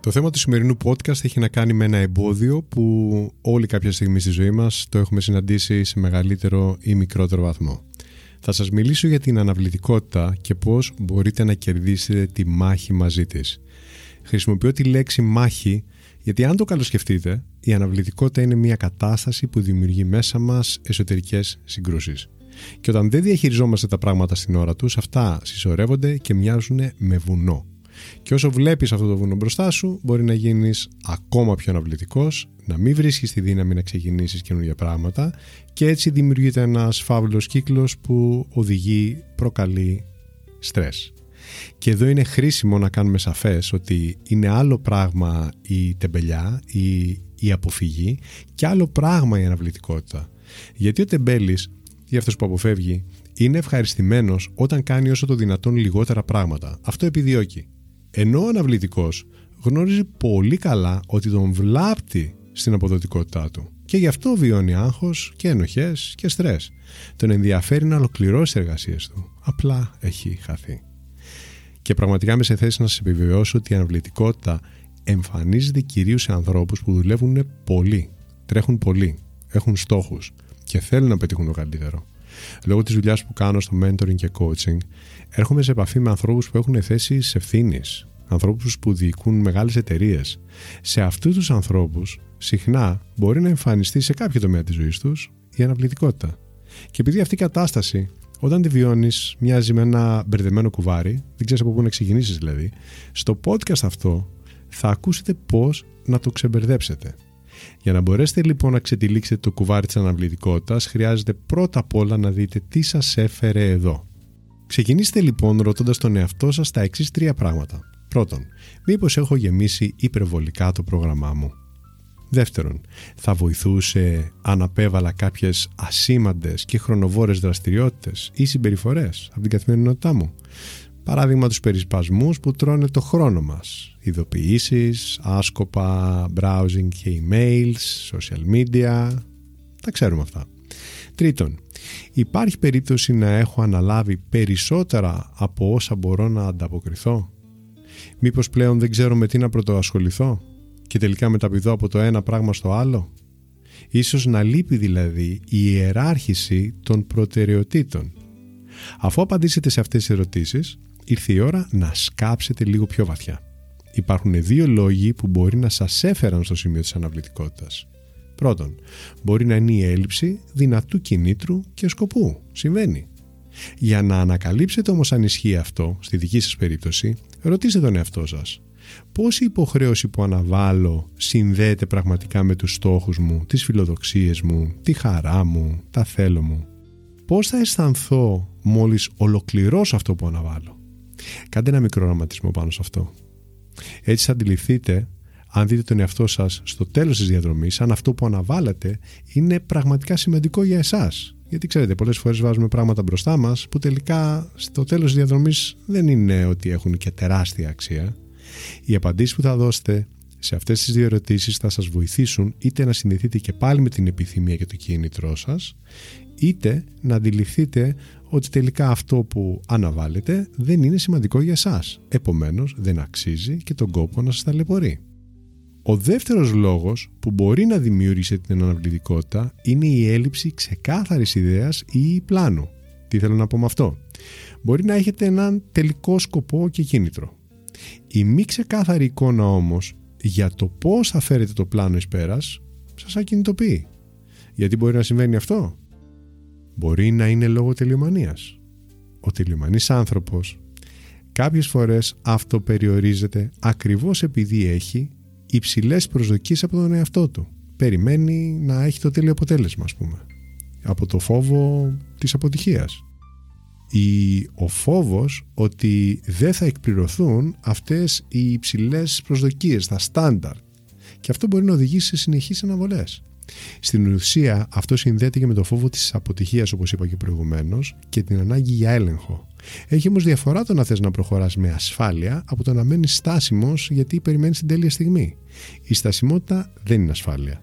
Το θέμα του σημερινού podcast έχει να κάνει με ένα εμπόδιο που όλοι κάποια στιγμή στη ζωή μας το έχουμε συναντήσει σε μεγαλύτερο ή μικρότερο βαθμό. Θα σας μιλήσω για την αναβλητικότητα και πώς μπορείτε να κερδίσετε τη μάχη μαζί της. Χρησιμοποιώ τη λέξη μάχη γιατί αν το καλοσκεφτείτε, η αναβλητικότητα είναι μια κατάσταση που δημιουργεί μέσα μας εσωτερικές συγκρούσεις. Και όταν δεν διαχειριζόμαστε τα πράγματα στην ώρα τους, αυτά συσσωρεύονται και μοιάζουν με βουνό. Και όσο βλέπεις αυτό το βουνό μπροστά σου, μπορεί να γίνεις ακόμα πιο αναβλητικός, να μην βρίσκεις τη δύναμη να ξεκινήσεις καινούργια πράγματα και έτσι δημιουργείται ένας φαύλος κύκλος που οδηγεί, προκαλεί στρες. Και εδώ είναι χρήσιμο να κάνουμε σαφές ότι είναι άλλο πράγμα η τεμπελιά ή η αποφυγή και άλλο πράγμα η αναβλητικότητα. Γιατί ο τεμπέλης ή αυτός που αποφεύγει είναι ευχαριστημένος όταν κάνει όσο το δυνατόν λιγότερα πράγματα. Αυτό επιδιώκει. Ενώ ο αναβλητικός γνωρίζει πολύ καλά ότι τον βλάπτει στην αποδοτικότητά του και γι' αυτό βιώνει άγχος και ενοχές και στρες. Τον ενδιαφέρει να ολοκληρώσει τις εργασίες του. Απλά έχει χαθεί. Και πραγματικά είμαι σε θέση να σας επιβεβαιώσω ότι η αναβλητικότητα εμφανίζεται κυρίως σε ανθρώπους που δουλεύουν πολύ, τρέχουν πολύ, έχουν στόχους και θέλουν να πετύχουν το καλύτερο. Λόγω της δουλειάς που κάνω στο mentoring και coaching, έρχομαι σε επαφή με ανθρώπους που έχουν θέσεις ευθύνης, ανθρώπους που διοικούν μεγάλες εταιρείες. Σε αυτούς τους ανθρώπους, συχνά μπορεί να εμφανιστεί σε κάποιο τομέα της ζωής τους η αναβλητικότητα. Και επειδή αυτή η κατάσταση, όταν τη βιώνεις, μοιάζει με ένα μπερδεμένο κουβάρι, δεν ξέρεις από πού να ξεκινήσεις δηλαδή, στο podcast αυτό θα ακούσετε πώς να το ξεμπερδέψετε. Για να μπορέσετε λοιπόν να ξετυλίξετε το κουβάρι της αναβλητικότητας, χρειάζεται πρώτα απ' όλα να δείτε τι σας έφερε εδώ. Ξεκινήστε λοιπόν ρωτώντας τον εαυτό σας τα εξής τρία πράγματα. Πρώτον, μήπως έχω γεμίσει υπερβολικά το πρόγραμμά μου. Δεύτερον, θα βοηθούσε αν απέβαλα κάποιες ασήμαντες και χρονοβόρες δραστηριότητες ή συμπεριφορές από την καθημερινότητά μου. Παράδειγμα τους περισπασμούς που τρώνε το χρόνο μας. Ειδοποιήσεις, άσκοπα, browsing και emails, social media. Τα ξέρουμε αυτά. Τρίτον, υπάρχει περίπτωση να έχω αναλάβει περισσότερα από όσα μπορώ να ανταποκριθώ. Μήπως πλέον δεν ξέρω με τι να πρωτοασχοληθώ και τελικά μεταπηδώ από το ένα πράγμα στο άλλο. Ίσως να λείπει δηλαδή η ιεράρχηση των προτεραιοτήτων. Αφού απαντήσετε σε αυτές τις ερωτήσεις, ήρθε η ώρα να σκάψετε λίγο πιο βαθιά. Υπάρχουν δύο λόγοι που μπορεί να σας έφεραν στο σημείο της αναβλητικότητας. Πρώτον, μπορεί να είναι η έλλειψη δυνατού κινήτρου και σκοπού. Συμβαίνει. Για να ανακαλύψετε όμως αν ισχύει αυτό, στη δική σας περίπτωση, ρωτήστε τον εαυτό σας. Πώς η υποχρέωση που αναβάλω συνδέεται πραγματικά με τους στόχους μου, τις φιλοδοξίες μου, τη χαρά μου, τα θέλω μου. Πώς θα αισθανθώ μόλις ολοκληρώσω αυτό που αναβάλω. Κάντε ένα μικρό οραματισμό πάνω σε αυτό. Έτσι θα αντιληφθείτε, αν δείτε τον εαυτό σας στο τέλος της διαδρομής, αν αυτό που αναβάλλατε είναι πραγματικά σημαντικό για εσάς. Γιατί ξέρετε, πολλές φορές βάζουμε πράγματα μπροστά μας που τελικά στο τέλος της διαδρομής δεν είναι ότι έχουν και τεράστια αξία. Οι απαντήσεις που θα δώσετε σε αυτές τις δύο ερωτήσεις θα σας βοηθήσουν είτε να συνδεθείτε και πάλι με την επιθυμία και το κίνητρό σας, είτε να αντιληφθείτε ότι τελικά αυτό που αναβάλλετε δεν είναι σημαντικό για εσάς. Επομένως, δεν αξίζει και τον κόπο να σας ταλαιπωρεί. Ο δεύτερος λόγος που μπορεί να δημιούργησε την αναβλητικότητα είναι η έλλειψη ξεκάθαρης ιδέας ή πλάνου. Τι θέλω να πω με αυτό. Μπορεί να έχετε έναν τελικό σκοπό και κίνητρο. Η μη ξεκάθαρη εικόνα όμως για το πώς θα φέρετε το πλάνο εις πέρας σας ακινητοποιεί. Γιατί μπορεί να συμβαίνει αυτό. Μπορεί να είναι λόγω τελειομανίας. Ο τελειομανής άνθρωπος κάποιες φορές αυτοπεριορίζεται ακριβώς επειδή έχει υψηλές προσδοκίες από τον εαυτό του. Περιμένει να έχει το τέλειο αποτέλεσμα, ας πούμε. Από το φόβο της αποτυχίας. ο φόβος ότι δεν θα εκπληρωθούν αυτές οι υψηλές προσδοκίες, τα στάνταρ. Και αυτό μπορεί να οδηγήσει σε συνεχείς αναβολές. Στην ουσία αυτό συνδέεται και με το φόβο της αποτυχίας, όπως είπα και προηγουμένως, και την ανάγκη για έλεγχο. Έχει όμως διαφορά το να θες να προχωράς με ασφάλεια από το να μένεις στάσιμος γιατί περιμένεις την τέλεια στιγμή. Η στασιμότητα δεν είναι ασφάλεια.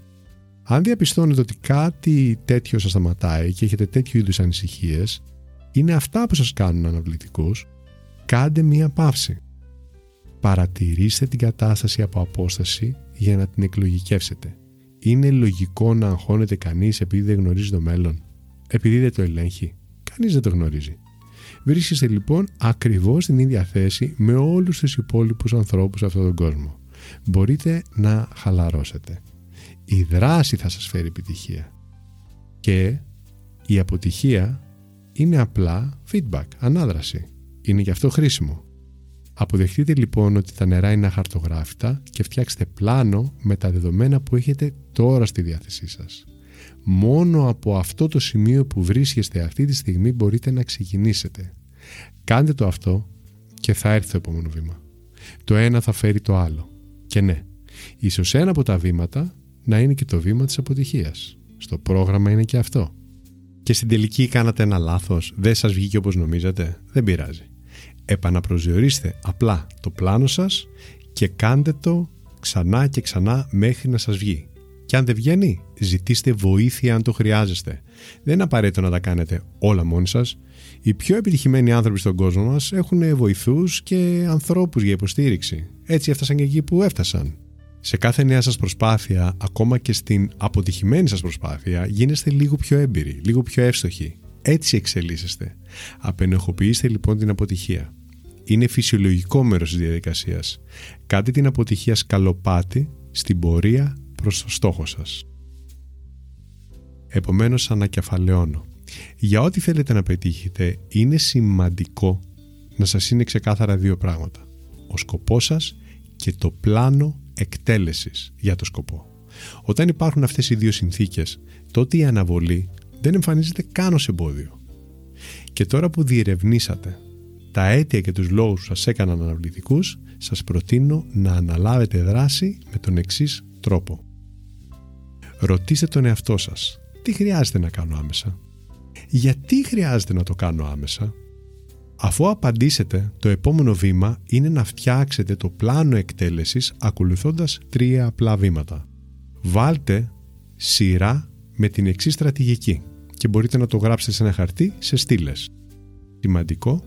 Αν διαπιστώνετε ότι κάτι τέτοιο σας σταματάει και έχετε τέτοιου είδους ανησυχίες, είναι αυτά που σας κάνουν αναβλητικούς, κάντε μία παύση. Παρατηρήστε την κατάσταση από απόσταση για να την εκλογικεύσετε. Είναι λογικό να αγχώνεται κανείς επειδή δεν γνωρίζει το μέλλον, επειδή δεν το ελέγχει. Κανείς δεν το γνωρίζει. Βρίσκεστε λοιπόν ακριβώς στην ίδια θέση με όλους τους υπόλοιπους ανθρώπους σε αυτόν τον κόσμο. Μπορείτε να χαλαρώσετε. Η δράση θα σας φέρει επιτυχία. Και η αποτυχία είναι απλά feedback, ανάδραση. Είναι γι' αυτό χρήσιμο. Αποδεχτείτε λοιπόν ότι τα νερά είναι αχαρτογράφητα και φτιάξτε πλάνο με τα δεδομένα που έχετε τώρα στη διάθεσή σας. Μόνο από αυτό το σημείο που βρίσκεστε αυτή τη στιγμή μπορείτε να ξεκινήσετε. Κάντε το αυτό και θα έρθει το επόμενο βήμα. Το ένα θα φέρει το άλλο. Και ναι, ίσως ένα από τα βήματα να είναι και το βήμα της αποτυχίας. Στο πρόγραμμα είναι και αυτό. Και στην τελική κάνατε ένα λάθος, δεν σας βγήκε όπως νομίζατε, δεν πειράζει. Επαναπροσδιορίστε απλά το πλάνο σας και κάντε το ξανά και ξανά μέχρι να σας βγει. Και αν δεν βγαίνει, ζητήστε βοήθεια αν το χρειάζεστε. Δεν είναι απαραίτητο να τα κάνετε όλα μόνοι σας. Οι πιο επιτυχημένοι άνθρωποι στον κόσμο μας έχουν βοηθούς και ανθρώπους για υποστήριξη. Έτσι έφτασαν και εκεί που έφτασαν. Σε κάθε νέα σας προσπάθεια, ακόμα και στην αποτυχημένη σας προσπάθεια, γίνεστε λίγο πιο έμπειροι, λίγο πιο εύστοχοι. Έτσι εξελίσσεστε. Απενεχοποιήστε λοιπόν την αποτυχία. Είναι φυσιολογικό μέρος της διαδικασίας. Κάντε την αποτυχία σκαλοπάτι στην πορεία προς το στόχο σας. Επομένως, ανακεφαλαιώνω. Για ό,τι θέλετε να πετύχετε, είναι σημαντικό να σας είναι ξεκάθαρα δύο πράγματα. Ο σκοπός σας και το πλάνο εκτέλεσης για το σκοπό. Όταν υπάρχουν αυτές οι δύο συνθήκες, τότε η αναβολή δεν εμφανίζεται καν ως εμπόδιο. Και τώρα που διερευνήσατε τα αίτια και τους λόγους που σας έκαναν αναβλητικούς, σας προτείνω να αναλάβετε δράση με τον εξής τρόπο. Ρωτήστε τον εαυτό σας, τι χρειάζεται να κάνω άμεσα? Γιατί χρειάζεται να το κάνω άμεσα? Αφού απαντήσετε, το επόμενο βήμα είναι να φτιάξετε το πλάνο εκτέλεσης ακολουθώντας τρία απλά βήματα. Βάλτε σειρά με την εξής στρατηγική και μπορείτε να το γράψετε σε ένα χαρτί σε στήλες. Σημαντικό,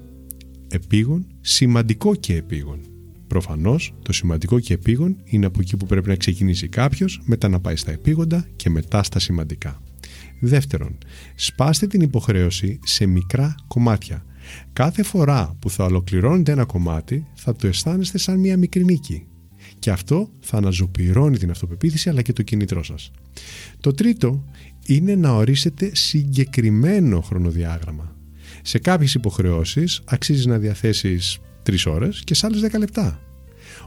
επίγον, σημαντικό και επίγον. Προφανώς, το σημαντικό και επίγον είναι από εκεί που πρέπει να ξεκινήσει κάποιος, μετά να πάει στα επίγοντα και μετά στα σημαντικά. Δεύτερον, σπάστε την υποχρέωση σε μικρά κομμάτια. Κάθε φορά που θα ολοκληρώνετε ένα κομμάτι, θα το αισθάνεστε σαν μια μικρή νίκη. Και αυτό θα αναζωπηρώνει την αυτοπεποίθηση αλλά και το κίνητρό σας. Το τρίτο είναι να ορίσετε συγκεκριμένο χρονοδιάγραμμα. Σε κάποιες υποχρεώσεις αξίζει να διαθέσεις 3 ώρες και σε άλλες 10 λεπτά.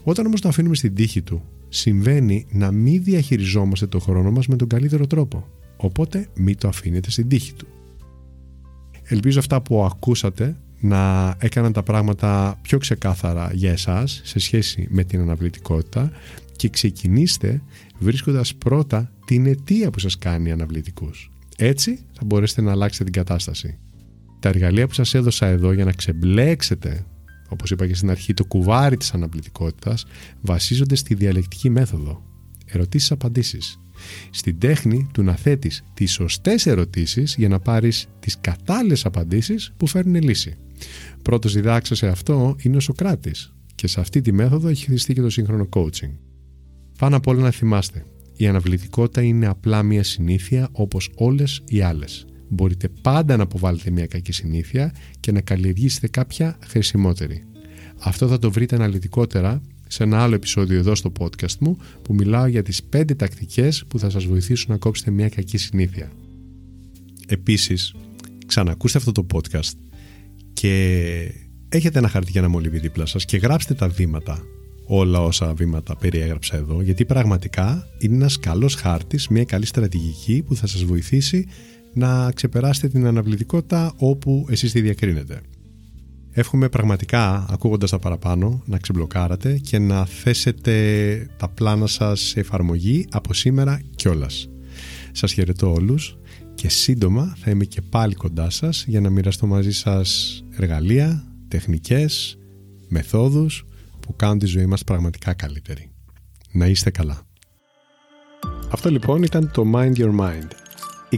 Όταν όμως το αφήνουμε στην τύχη του, συμβαίνει να μην διαχειριζόμαστε το χρόνο μας με τον καλύτερο τρόπο. Οπότε μην το αφήνετε στην τύχη του. Ελπίζω αυτά που ακούσατε να έκαναν τα πράγματα πιο ξεκάθαρα για εσάς σε σχέση με την αναβλητικότητα και ξεκινήστε βρίσκοντας πρώτα την αιτία που σας κάνει αναβλητικούς. Έτσι θα μπορέσετε να αλλάξετε την κατάσταση. Τα εργαλεία που σας έδωσα εδώ για να ξεμπλέξετε, όπως είπα και στην αρχή, το κουβάρι της αναβλητικότητας βασίζονται στη διαλεκτική μέθοδο. Ερωτήσεις-απαντήσεις. Στην τέχνη του να θέτεις τις σωστές ερωτήσεις για να πάρεις τις κατάλληλες απαντήσεις που φέρνουν λύση. Πρώτος διδάξας σε αυτό είναι ο Σωκράτης και σε αυτή τη μέθοδο έχει χειριστεί και το σύγχρονο coaching. Πάνω απ' όλα να θυμάστε, η αναβλητικότητα είναι απλά μια συνήθεια όπως όλες οι άλλες. Μπορείτε πάντα να αποβάλλετε μια κακή συνήθεια και να καλλιεργήσετε κάποια χρησιμότερη. Αυτό θα το βρείτε αναλυτικότερα σε ένα άλλο επεισόδιο εδώ στο podcast μου που μιλάω για τις 5 τακτικές που θα σας βοηθήσουν να κόψετε μια κακή συνήθεια. Επίσης, ξανακούστε αυτό το podcast και έχετε ένα χαρτί και ένα μολύβι δίπλα σας και γράψτε τα βήματα, όλα όσα βήματα περιέγραψα εδώ, γιατί πραγματικά είναι ένας καλός χάρτης, μια καλή στρατηγική που θα σας βοηθήσει να ξεπεράσετε την αναβλητικότητα όπου εσείς τη διακρίνετε. Εύχομαι πραγματικά, ακούγοντας τα παραπάνω, να ξεμπλοκάρατε και να θέσετε τα πλάνα σας σε εφαρμογή από σήμερα κιόλας. Σας χαιρετώ όλους και σύντομα θα είμαι και πάλι κοντά σας για να μοιραστώ μαζί σας εργαλεία, τεχνικές, μεθόδους που κάνουν τη ζωή μας πραγματικά καλύτερη. Να είστε καλά. Αυτό λοιπόν ήταν το Mind Your Mind. Η